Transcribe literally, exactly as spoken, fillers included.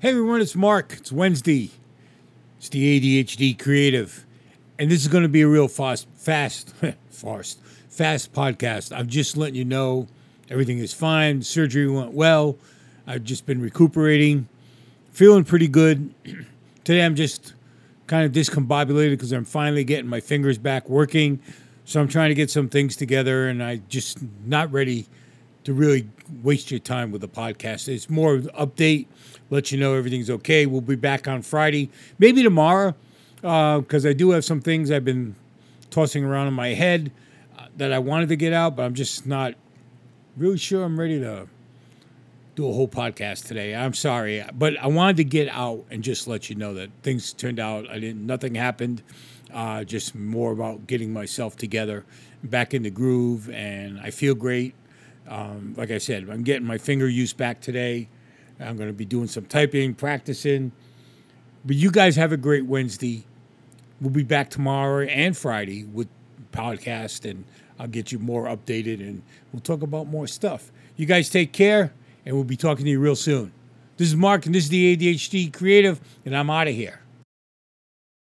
Hey everyone, it's Mark. It's Wednesday. It's the A D H D Creative. And this is going to be a real fast, fast, fast, fast podcast. I'm just letting you know everything is fine. Surgery went well. I've just been recuperating, feeling pretty good. Today I'm just kind of discombobulated because I'm finally getting my fingers back working. So I'm trying to get some things together and I'm just not ready to really waste your time with the podcast. It's more of an update, let you know everything's okay. We'll be back on Friday, maybe tomorrow, because uh, I do have some things I've been tossing around in my head uh, that I wanted to get out, but I'm just not really sure I'm ready to do a whole podcast today. I'm sorry, but I wanted to get out and just let you know that things turned out. I didn't. Nothing happened. Uh, just more about getting myself together, back in the groove, and I feel great. Um, like I said, I'm getting my finger use back today. I'm going to be doing some typing, practicing. But you guys have a great Wednesday. We'll be back tomorrow and Friday with podcast, and I'll get you more updated, and we'll talk about more stuff. You guys take care, and we'll be talking to you real soon. This is Mark, and this is the A D H D Creative, and I'm out of here.